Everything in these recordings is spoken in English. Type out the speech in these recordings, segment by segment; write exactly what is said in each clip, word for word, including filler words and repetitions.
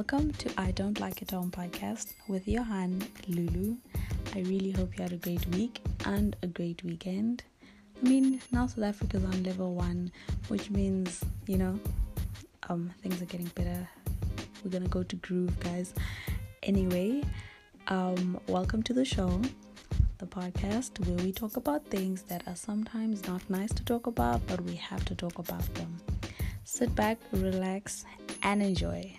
Welcome to I Don't Like It On podcast with Johan Lulu. I really hope you had a great week and a great weekend. I mean, now South Africa is on level one, which means, you know, um, things are getting better. We're gonna go to groove, guys. Anyway, um, welcome to the show, the podcast where we talk about things that are sometimes not nice to talk about, but we have to talk about them. Sit back, relax, and enjoy.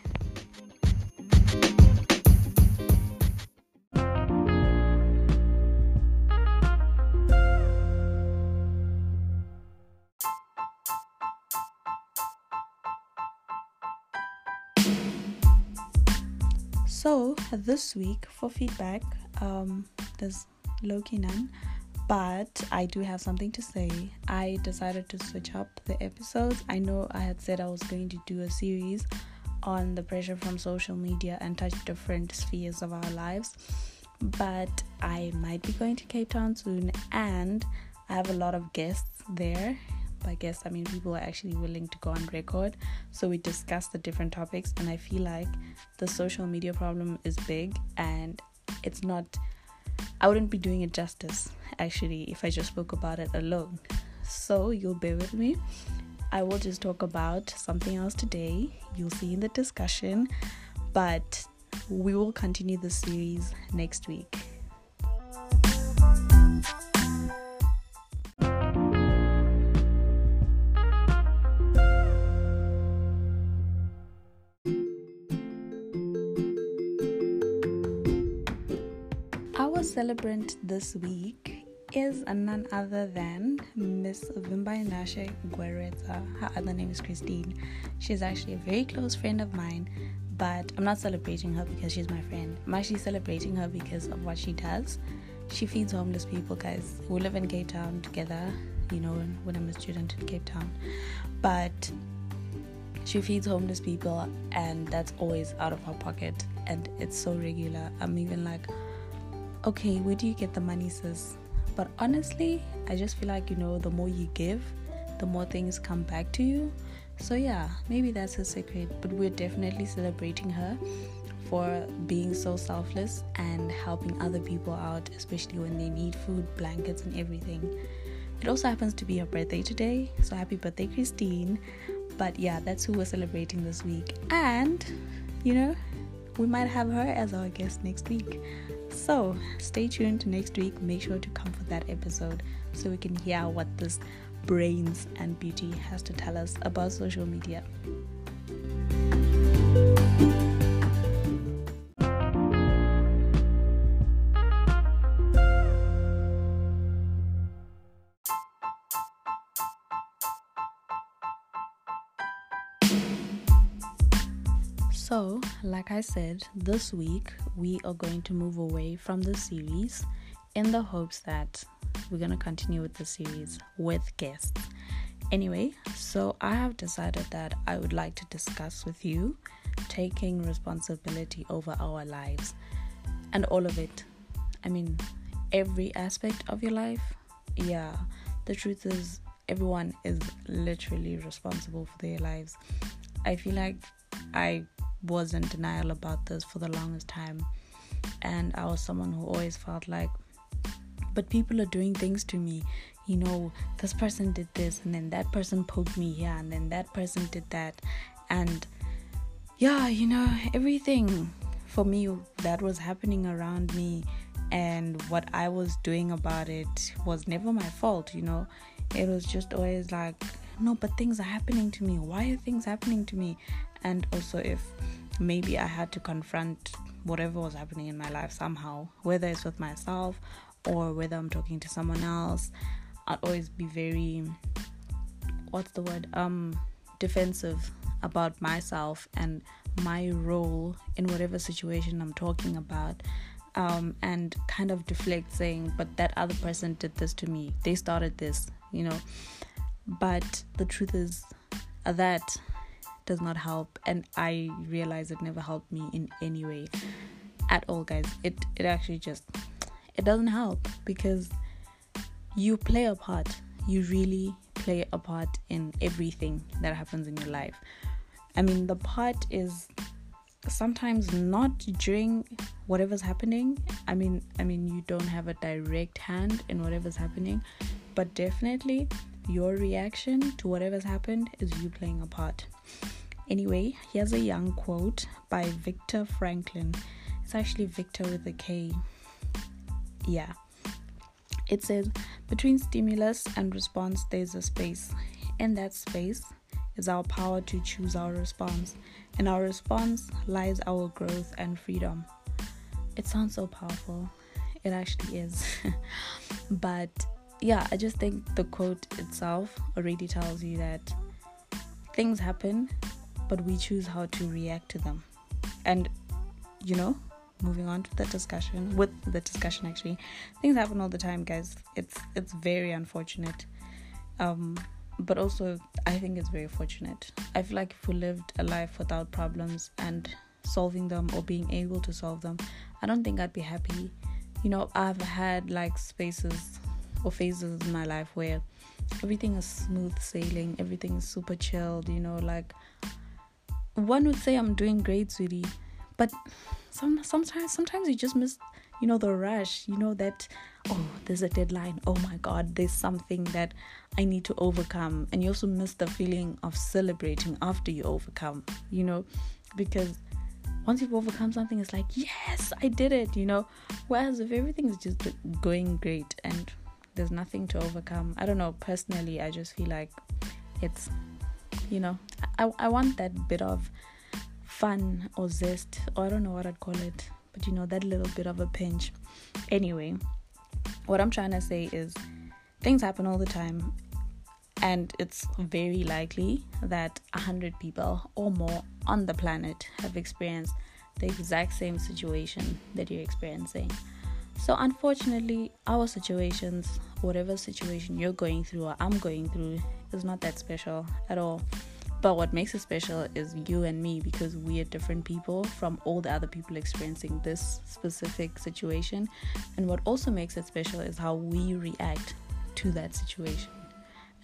So this week for feedback, um, there's low-key none, but I do have something to say. I decided to switch up the episodes. I know I had said I was going to do a series on the pressure from social media and touch different spheres of our lives, but I might be going to Cape Town soon, and I have a lot of guests there. By guests, I mean people are actually willing to go on record. So we discuss the different topics, and I feel like the social media problem is big, and it's not, I wouldn't be doing it justice actually if I just spoke about it alone. So you'll bear with me. I will just talk about something else today. You'll see in the discussion, but we will continue the series next week. Our celebrant this week is none other than Miss Vimbay Nashe Gwereza. Her other name is Christine. She's actually a very close friend of mine, but I'm not celebrating her because she's my friend. I'm actually celebrating her because of what she does. She feeds homeless people, guys. We live in Cape Town together, you know, when I'm a student in Cape Town. But she feeds homeless people, and that's always out of her pocket, and it's so regular. I'm even like, okay, where do you get the money, sis? But honestly, I just feel like, you know, the more you give, the more things come back to you. So yeah, maybe that's her secret, but we're definitely celebrating her for being so selfless and helping other people out, especially when they need food, blankets, and everything. It also happens to be her birthday today, so happy birthday, Christine. But yeah, that's who we're celebrating this week, and you know, we might have her as our guest next week. So stay tuned to next week. Make sure to come for that episode so we can hear what this brains and beauty has to tell us about social media. So, like I said, this week we are going to move away from the series in the hopes that we're going to continue with the series with guests. Anyway, so I have decided that I would like to discuss with you taking responsibility over our lives and all of it. I mean, every aspect of your life. Yeah, the truth is everyone is literally responsible for their lives. I feel like I was in denial about this for the longest time, and I was someone who always felt like, but people are doing things to me, you know, this person did this, and then that person poked me here, and then that person did that, and yeah, you know, everything for me that was happening around me and what I was doing about it was never my fault, you know. It was just always like, no, but things are happening to me, why are things happening to me? And also, if maybe I had to confront whatever was happening in my life somehow, whether it's with myself or whether I'm talking to someone else, I'd always be very, what's the word, um, defensive about myself and my role in whatever situation I'm talking about, um, and kind of deflect, saying, but that other person did this to me, they started this, you know. But the truth is that does not help, and I realize it never helped me in any way at all, guys. It it actually just, it doesn't help, because you play a part, you really play a part in everything that happens in your life. I mean, the part is sometimes not during whatever's happening. I mean, I mean, you don't have a direct hand in whatever's happening, but definitely your reaction to whatever's happened is you playing a part. Anyway, here's a young quote by Victor Frankl. It's actually Victor with a K. Yeah. It says, between stimulus and response, there's a space. In that space is our power to choose our response. In our response lies our growth and freedom. It sounds so powerful. It actually is. But yeah, I just think the quote itself already tells you that things happen, but we choose how to react to them. And, you know, moving on to the discussion, with the discussion actually, things happen all the time, guys. It's it's very unfortunate. Um, but also, I think it's very fortunate. I feel like if we lived a life without problems and solving them or being able to solve them, I don't think I'd be happy. You know, I've had like spaces or phases in my life where everything is smooth sailing, everything is super chilled, you know, like one would say I'm doing great, sweetie, but some sometimes sometimes you just miss, you know, the rush, you know, that, oh, there's a deadline, oh my god, there's something that I need to overcome. And you also miss the feeling of celebrating after you overcome, you know, because once you've overcome something, it's like, yes, I did it, you know. Whereas if everything's just going great and there's nothing to overcome, I don't know, personally, I just feel like it's, you know, I, I want that bit of fun or zest, or I don't know what I'd call it, but you know, that little bit of a pinch. Anyway, what I'm trying to say is things happen all the time, and it's very likely that one hundred people or more on the planet have experienced the exact same situation that you're experiencing. So unfortunately, our situations, whatever situation you're going through or I'm going through, is not that special at all. But what makes it special is you and me, because we are different people from all the other people experiencing this specific situation. And what also makes it special is how we react to that situation.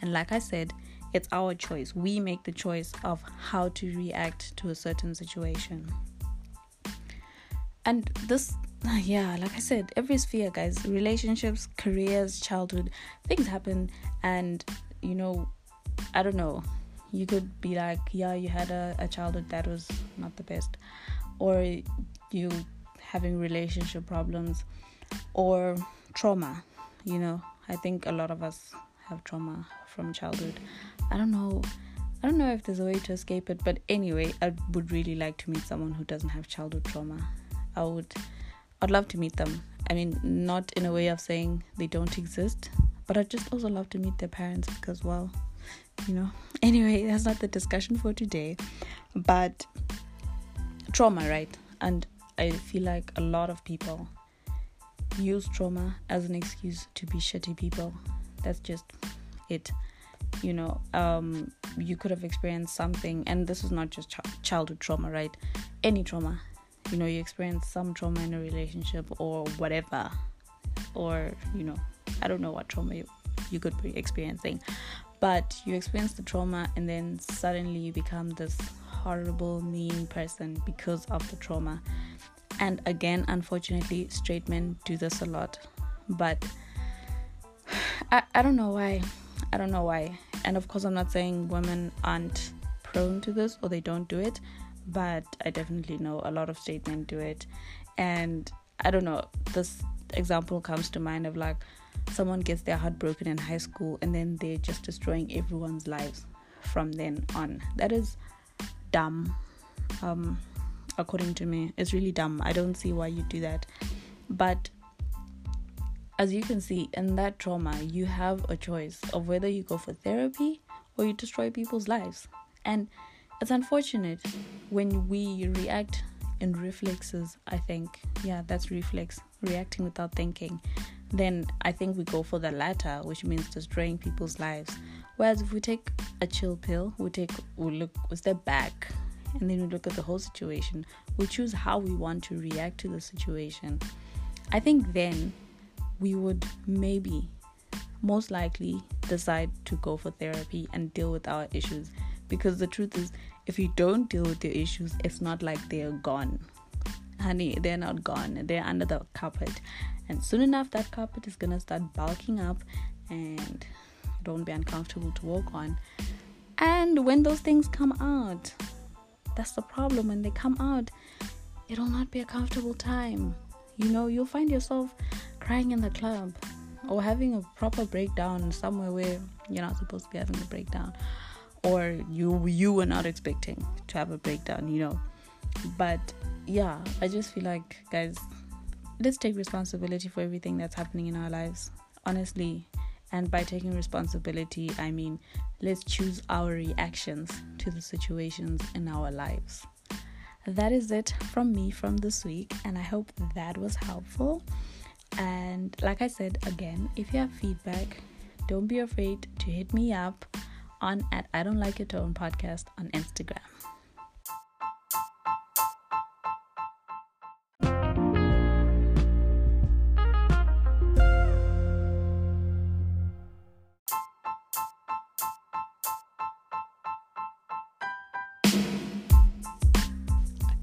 And like I said, it's our choice. We make the choice of how to react to a certain situation. And this... yeah, like I said, every sphere, guys, relationships, careers, childhood, things happen. And, you know, I don't know, you could be like, yeah, you had a, a childhood that was not the best, or you having relationship problems or trauma. You know, I think a lot of us have trauma from childhood. I don't know. I don't know if there's a way to escape it. But anyway, I would really like to meet someone who doesn't have childhood trauma. I would... I'd love to meet them. I mean, not in a way of saying they don't exist, but I'd just also love to meet their parents because, well, you know. Anyway, that's not the discussion for today. But trauma, right? And I feel like a lot of people use trauma as an excuse to be shitty people. That's just it. You know, um, you could have experienced something, and this is not just ch- childhood trauma, right? Any trauma. You know, you experience some trauma in a relationship or whatever, or, you know, I don't know what trauma you, you could be experiencing, but you experience the trauma and then suddenly you become this horrible, mean person because of the trauma. And again, unfortunately, straight men do this a lot, but I, I don't know why. I don't know why. And of course, I'm not saying women aren't prone to this or they don't do it, but I definitely know a lot of straight men do it. And I don't know, this example comes to mind of like someone gets their heart broken in high school and then they're just destroying everyone's lives from then on. That is dumb, um, according to me. It's really dumb. I don't see why you do that. But as you can see, in that trauma, you have a choice of whether you go for therapy or you destroy people's lives. And it's unfortunate when we react in reflexes, I think. Yeah, that's reflex, reacting without thinking. Then I think we go for the latter, which means destroying people's lives. Whereas if we take a chill pill, we take, we look, we step back, and then we look at the whole situation. We choose how we want to react to the situation. I think then we would maybe, most likely, decide to go for therapy and deal with our issues. Because the truth is, if you don't deal with your issues, it's not like they're gone. Honey, they're not gone. They're under the carpet. And soon enough, that carpet is going to start bulking up and don't be uncomfortable to walk on. And when those things come out, that's the problem. When they come out, it'll not be a comfortable time. You know, you'll find yourself crying in the club or having a proper breakdown somewhere where you're not supposed to be having a breakdown, or you you were not expecting to have a breakdown, you know. But yeah, I just feel like, guys, let's take responsibility for everything that's happening in our lives, honestly. And by taking responsibility, I mean, let's choose our reactions to the situations in our lives. That is it from me from this week, and I hope that was helpful. And like I said, again, if you have feedback, don't be afraid to hit me up on at I Don't Like It On podcast on Instagram.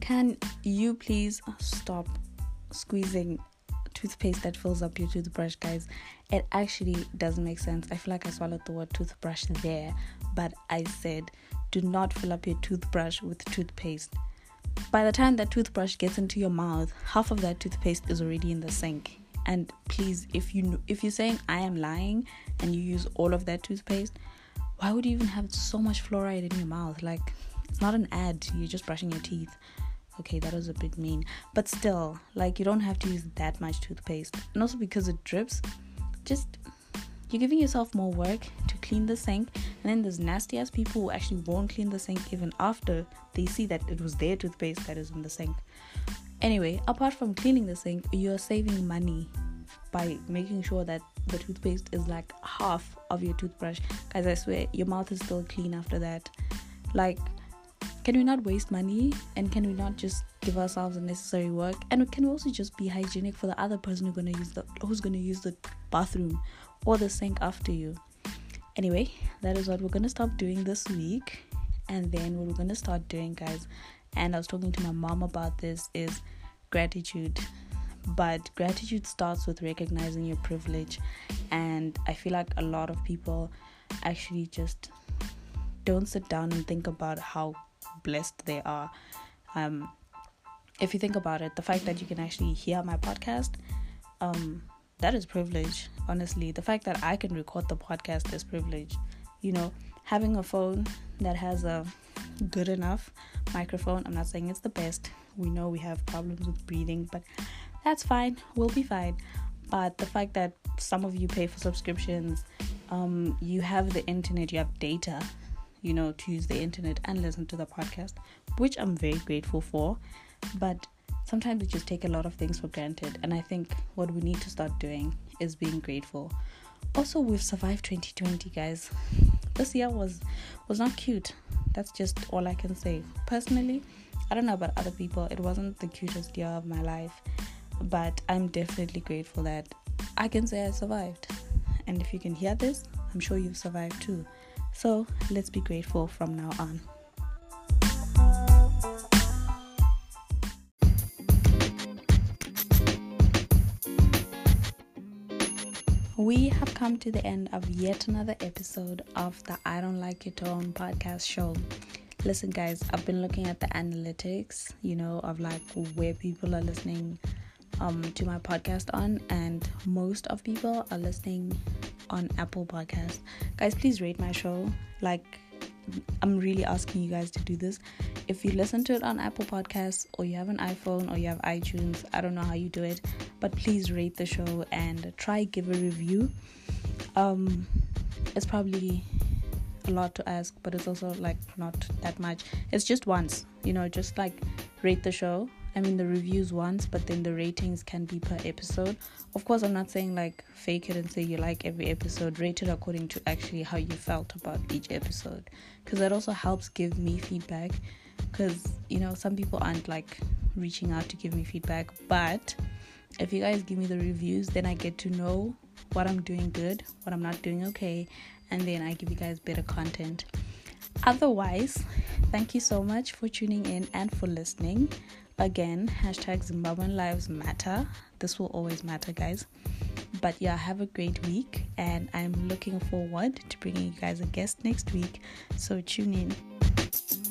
Can you please stop squeezing toothpaste that fills up your toothbrush, guys? It actually doesn't make sense. I feel like I swallowed the word toothbrush there, but I said do not fill up your toothbrush with toothpaste. By the time that toothbrush gets into your mouth, half of that toothpaste is already in the sink. And please, if you if you're saying I am lying and you use all of that toothpaste, why would you even have so much fluoride in your mouth? Like, it's not an ad. You're just brushing your teeth. Okay, that was a bit mean, but still, like, you don't have to use that much toothpaste. And also, because it drips, just, you're giving yourself more work to clean the sink. And then there's nasty ass people who actually won't clean the sink even after they see that it was their toothpaste that is in the sink. Anyway, apart from cleaning the sink, you're saving money by making sure that the toothpaste is like half of your toothbrush. Guys, I swear your mouth is still clean after that. Like, can we not waste money, and can we not just give ourselves unnecessary work? And can we also just be hygienic for the other person who's gonna use the who's gonna use the bathroom or the sink after you? Anyway, that is what we're gonna stop doing this week. And then what we're gonna start doing, guys, and I was talking to my mom about this, is gratitude. But gratitude starts with recognizing your privilege, and I feel like a lot of people actually just don't sit down and think about how blessed they are. Um if you think about it, the fact that you can actually hear my podcast, um that is privilege, honestly. The fact that I can record the podcast is privilege. You know, having a phone that has a good enough microphone, I'm not saying it's the best, we know we have problems with breathing, but that's fine, we'll be fine. But the fact that some of you pay for subscriptions, um you have the internet, you have data, you know, to use the internet and listen to the podcast, which I'm very grateful for. But sometimes we just take a lot of things for granted, and I think what we need to start doing is being grateful. Also, we've survived twenty twenty, guys. This year was was not cute. That's just all I can say. Personally, I don't know about other people, it wasn't the cutest year of my life, but I'm definitely grateful that I can say I survived. And if you can hear this, I'm sure you've survived too. So let's be grateful from now on. We have come to the end of yet another episode of the I Don't Like It On podcast show. Listen, guys, I've been looking at the analytics, you know, of like where people are listening um, to my podcast on, and most of people are listening on Apple Podcast. Guys, please rate my show. Like, I'm really asking you guys to do this. If you listen to it on Apple Podcasts, or you have an iPhone, or you have iTunes, I don't know how you do it, but please rate the show and try give a review. Um it's probably a lot to ask, but it's also like not that much. It's just once, you know, just like rate the show. I mean, the reviews once, but then the ratings can be per episode. Of course, I'm not saying like fake it and say you like every episode. Rate it according to actually how you felt about each episode, because that also helps give me feedback. Because, you know, some people aren't like reaching out to give me feedback, but if you guys give me the reviews, then I get to know what I'm doing good, what I'm not doing okay, and then I give you guys better content. Otherwise, thank you so much for tuning in and for listening. Again, hashtag Zimbabwean lives matter. This will always matter, guys. But yeah, have a great week, and I'm looking forward to bringing you guys a guest next week. So tune in.